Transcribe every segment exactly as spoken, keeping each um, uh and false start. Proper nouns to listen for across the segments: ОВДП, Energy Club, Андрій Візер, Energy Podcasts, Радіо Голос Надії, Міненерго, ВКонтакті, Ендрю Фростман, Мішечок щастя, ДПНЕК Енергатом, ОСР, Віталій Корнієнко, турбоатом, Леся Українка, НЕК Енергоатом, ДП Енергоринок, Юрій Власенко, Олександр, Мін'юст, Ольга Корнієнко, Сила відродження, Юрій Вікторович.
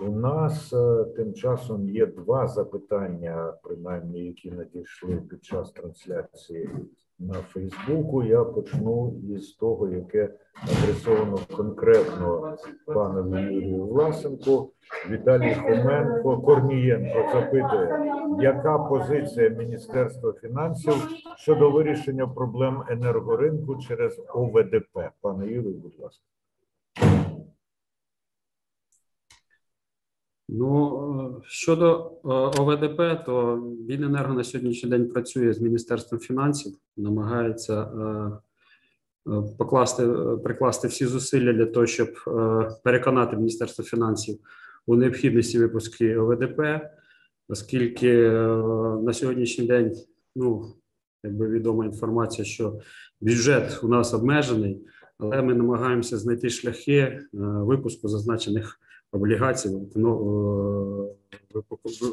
У нас тим часом є два запитання, принаймні, які надійшли під час трансляції на Фейсбуку. Я почну із того, яке адресовано конкретно пану Юрію Власенку. Віталій Хоменко, Корнієнко запитує, яка позиція Міністерства фінансів щодо вирішення проблем енергоринку через О В Д П? Пане Юрію, будь ласка. Ну, щодо О В Д П, то Міненерго на сьогоднішній день працює з Міністерством фінансів, намагається е, покласти, прикласти всі зусилля для того, щоб е, переконати Міністерство фінансів у необхідності випуску О В Д П, оскільки е, на сьогоднішній день, ну, якби відома інформація, що бюджет у нас обмежений, але ми намагаємося знайти шляхи е, випуску зазначених облігацій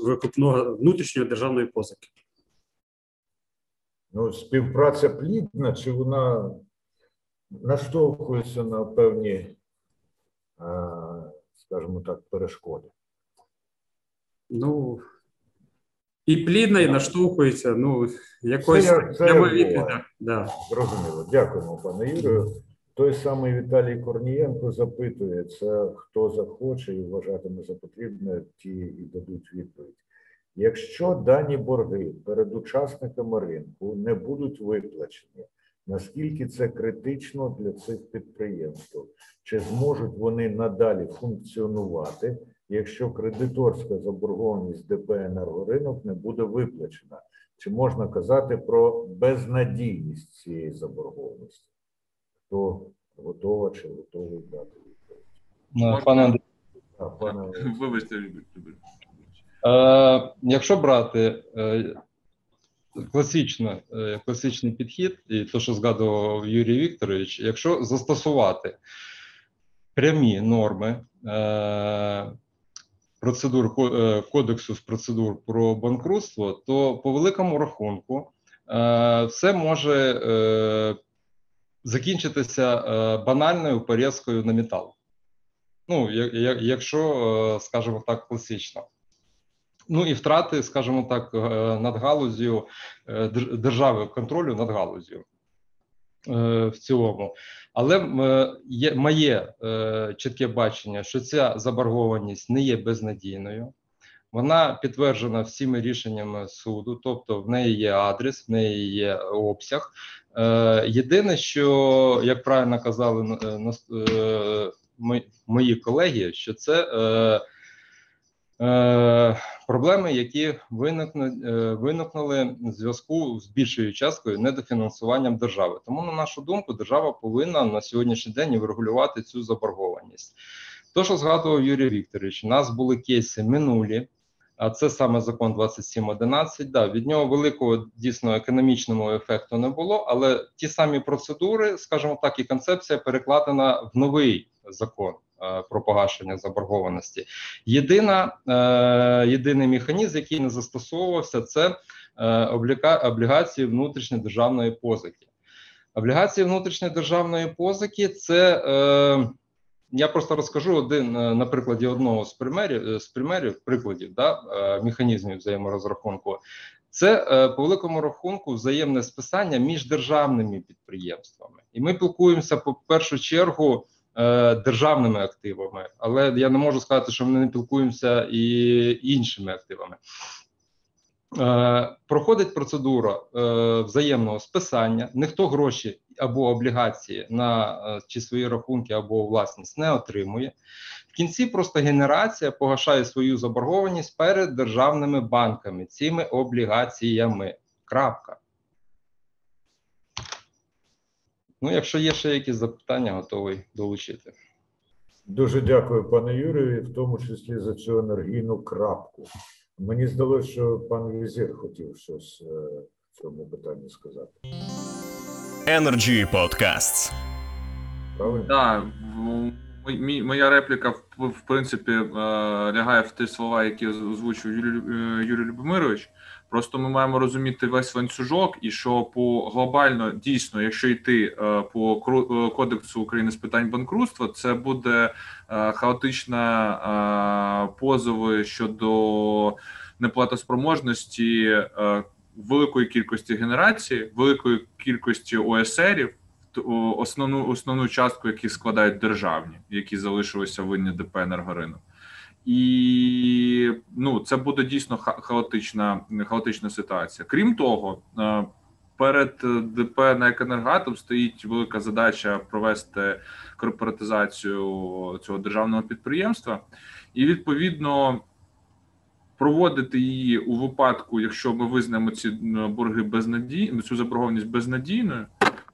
викупного внутрішньої державної позики. Ну, співпраця плідна, чи вона наштовхується на певні, скажімо так, перешкоди? Ну, і плідна, і наштовхується, ну, якось прямовіки. Да. Зрозуміло. Дякуємо, пане Юрію. Той самий Віталій Корнієнко запитує, це хто захоче і вважатиме за потрібне, ті і дадуть відповідь. Якщо дані борги перед учасниками ринку не будуть виплачені, наскільки це критично для цих підприємств? Чи зможуть вони надалі функціонувати, якщо кредиторська заборгованість Д П «Енергоринок» не буде виплачена? Чи можна казати про безнадійність цієї заборгованості? Хто готова чи готовий дати відповідь? Пане Андрію, пане... вибачте, е, якщо брати е, класично, е, класичний підхід, і те, що згадував Юрій Вікторович, якщо застосувати прямі норми е, процедур кодексу з процедур про банкрутство, то по великому рахунку е, все може е, закінчитися е, банальною порізкою на метал. Ну, я, я, якщо, е, скажімо так, класично. Ну і втрати, скажімо так, над галуззю, е, держави контролю над галуззю е, в цілому. Але е, моє е, чітке бачення, що ця заборгованість не є безнадійною. Вона підтверджена всіми рішеннями суду, тобто в неї є адрес, в неї є обсяг. Єдине, що, як правильно казали мої колеги, що це проблеми, які виникнули в зв'язку з більшою часткою недофінансуванням держави. Тому, на нашу думку, держава повинна на сьогоднішній день врегулювати цю заборгованість. То, що згадував Юрій Вікторович, у нас були кейси минулі, а це саме закон двадцять сім одинадцять, да, від нього великого дійсно економічного ефекту не було, але ті самі процедури, скажімо так, і концепція перекладена в новий закон е, про погашення заборгованості. Єдина, е, єдиний механізм, який не застосовувався, це е, обліка, облігації внутрішньодержавної позики. Облігації внутрішньодержавної позики – це... Е, Я просто розкажу один на прикладі одного з примерів, з примерів прикладів да, механізмів взаєморозрахунку. Це по великому рахунку взаємне списання між державними підприємствами. І ми пілкуємося по першу чергу державними активами, але я не можу сказати, що ми не пілкуємося і іншими активами. Проходить процедура взаємного списання, ніхто гроші або облігації на чи свої рахунки або власність не отримує. В кінці просто генерація погашає свою заборгованість перед державними банками цими облігаціями. Крапка. Ну, якщо є ще якісь запитання, готовий долучити. Дуже дякую, пане Юрію, в тому числі за цю енергійну крапку. Мені здалося, що пан Візер хотів щось в цьому питанні сказати. Energy Podcasts. Так, да, моя репліка, в принципі, лягає в ті слова, які озвучив Юрій Любомирович. Просто ми маємо розуміти весь ланцюжок, і що по глобально, дійсно, якщо йти по Кодексу України з питань банкрутства, це буде хаотична позови щодо неплатоспроможності великої кількості генерації, великої кількості ОСРів, основну, основну частку, які складають державні, які залишилися винні ДП «Енергоринок». І ну, це буде дійсно хаотична, хаотична ситуація. Крім того, перед ДП «ДПНЕК Енергатом» стоїть велика задача провести корпоратизацію цього державного підприємства і, відповідно, проводити її у випадку, якщо ми визнаємо ці борги безнадійною, цю заборгованість безнадійною,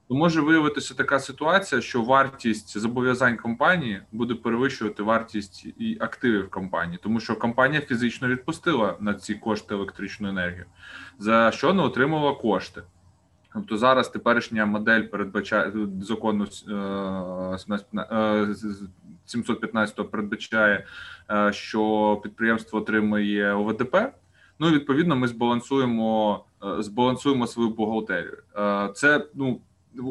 то може виявитися така ситуація, що вартість зобов'язань компанії буде перевищувати вартість і активів компанії, тому що компанія фізично відпустила на ці кошти електричну енергію, за що не отримала кошти. Тобто зараз теперішня модель передбачає закону сімсот п'ятнадцятого передбачає, що підприємство отримує О В Д П, ну і відповідно ми збалансуємо, збалансуємо свою бухгалтерію. Це, ну,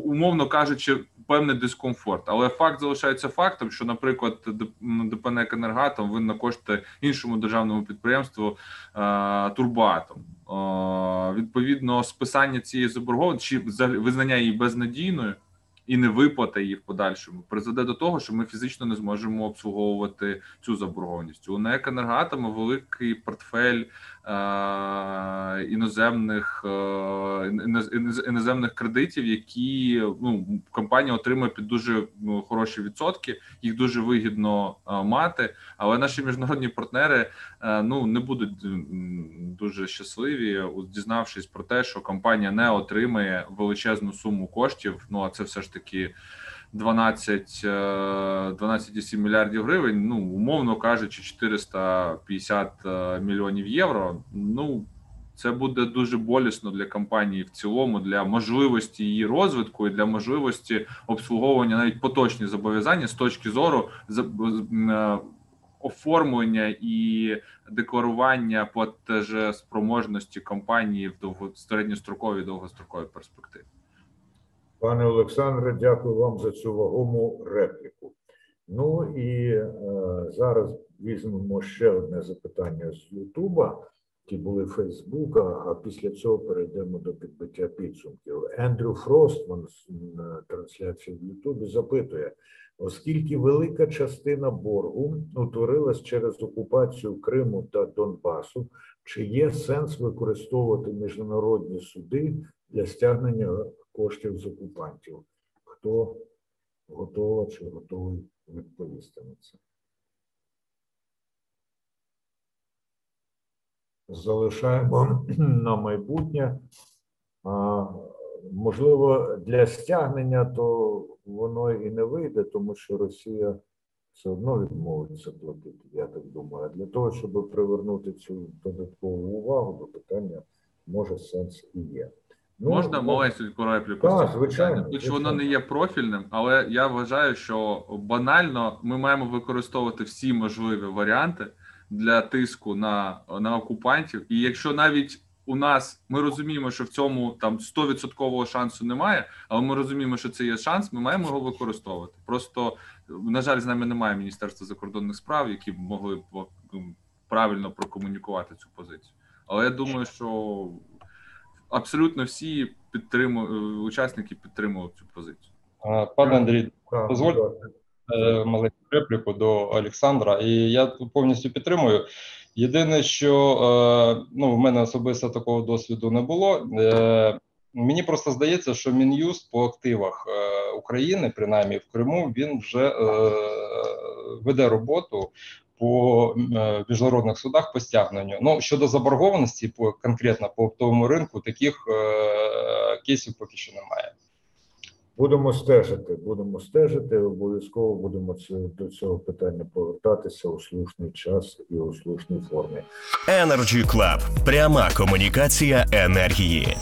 умовно кажучи, певний дискомфорт, але факт залишається фактом, що, наприклад, ДПНЕК «Енергатом» винна кошти іншому державному підприємству «Турбоатом». Відповідно, списання цієї заборгованості, чи визнання її безнадійною і невиплата її в подальшому, призведе до того, що ми фізично не зможемо обслуговувати цю заборгованість. У НЕК «Енергатома» великий портфель е- іноземних, е- іноземних кредитів, які, ну, компанія отримує під дуже ну, хороші відсотки, їх дуже вигідно е- мати, але наші міжнародні партнери е- ну, не будуть дуже щасливі, дізнавшись про те, що компанія не отримає величезну суму коштів, ну а це все ж таки такі дванадцять цілих сім десятих мільярдів гривень, ну, умовно кажучи, чотириста п'ятдесят мільйонів євро, ну, це буде дуже болісно для компанії в цілому, для можливості її розвитку і для можливості обслуговування навіть поточні зобов'язання з точки зору оформлення і декларування платежеспроможності компанії в довго, середньостроковій і довгостроковій перспективі. Пане Олександре, дякую вам за цю вагому репліку. Ну і е, зараз візьмемо ще одне запитання з Ютуба, ті були Фейсбука, а після цього перейдемо до підбиття підсумків. Ендрю Фростман з трансляції в Ютубі запитує, оскільки велика частина боргу утворилась через окупацію Криму та Донбасу, чи є сенс використовувати міжнародні суди для стягнення коштів з окупантів? Хто готова чи готовий відповісти на це? Залишаємо на майбутнє. А, можливо, для стягнення то воно і не вийде, тому що Росія все одно відмовиться платити, я так думаю. А для того, щоб привернути цю додаткову увагу до питання, може сенс і є. Ну, можна маленьку репліку? Так, звичайно. Хоч воно не є профільним, але я вважаю, що банально ми маємо використовувати всі можливі варіанти для тиску на, на окупантів. І якщо навіть у нас, ми розуміємо, що в цьому там сто відсотків шансу немає, але ми розуміємо, що це є шанс, ми маємо його використовувати. Просто, на жаль, з нами немає Міністерства закордонних справ, які б могли б правильно прокомунікувати цю позицію. Але я думаю, що абсолютно всі підтримують, учасники підтримують цю позицію. Пане Андрій, дозвольте маленьку репліку до Олександра, і я тут повністю підтримую. Єдине, що ну, в мене особисто такого досвіду не було. Мені просто здається, що Мін'юст по активах України, принаймні в Криму, він вже веде роботу по міжнародних судах по стягненню. Ну, щодо заборгованості, по, конкретно по оптовому ринку, таких е- кейсів поки що немає. Будемо стежити, будемо стежити, обов'язково будемо це, до цього питання повертатися у слушний час і у слушній формі. Energy Club. Пряма комунікація енергії.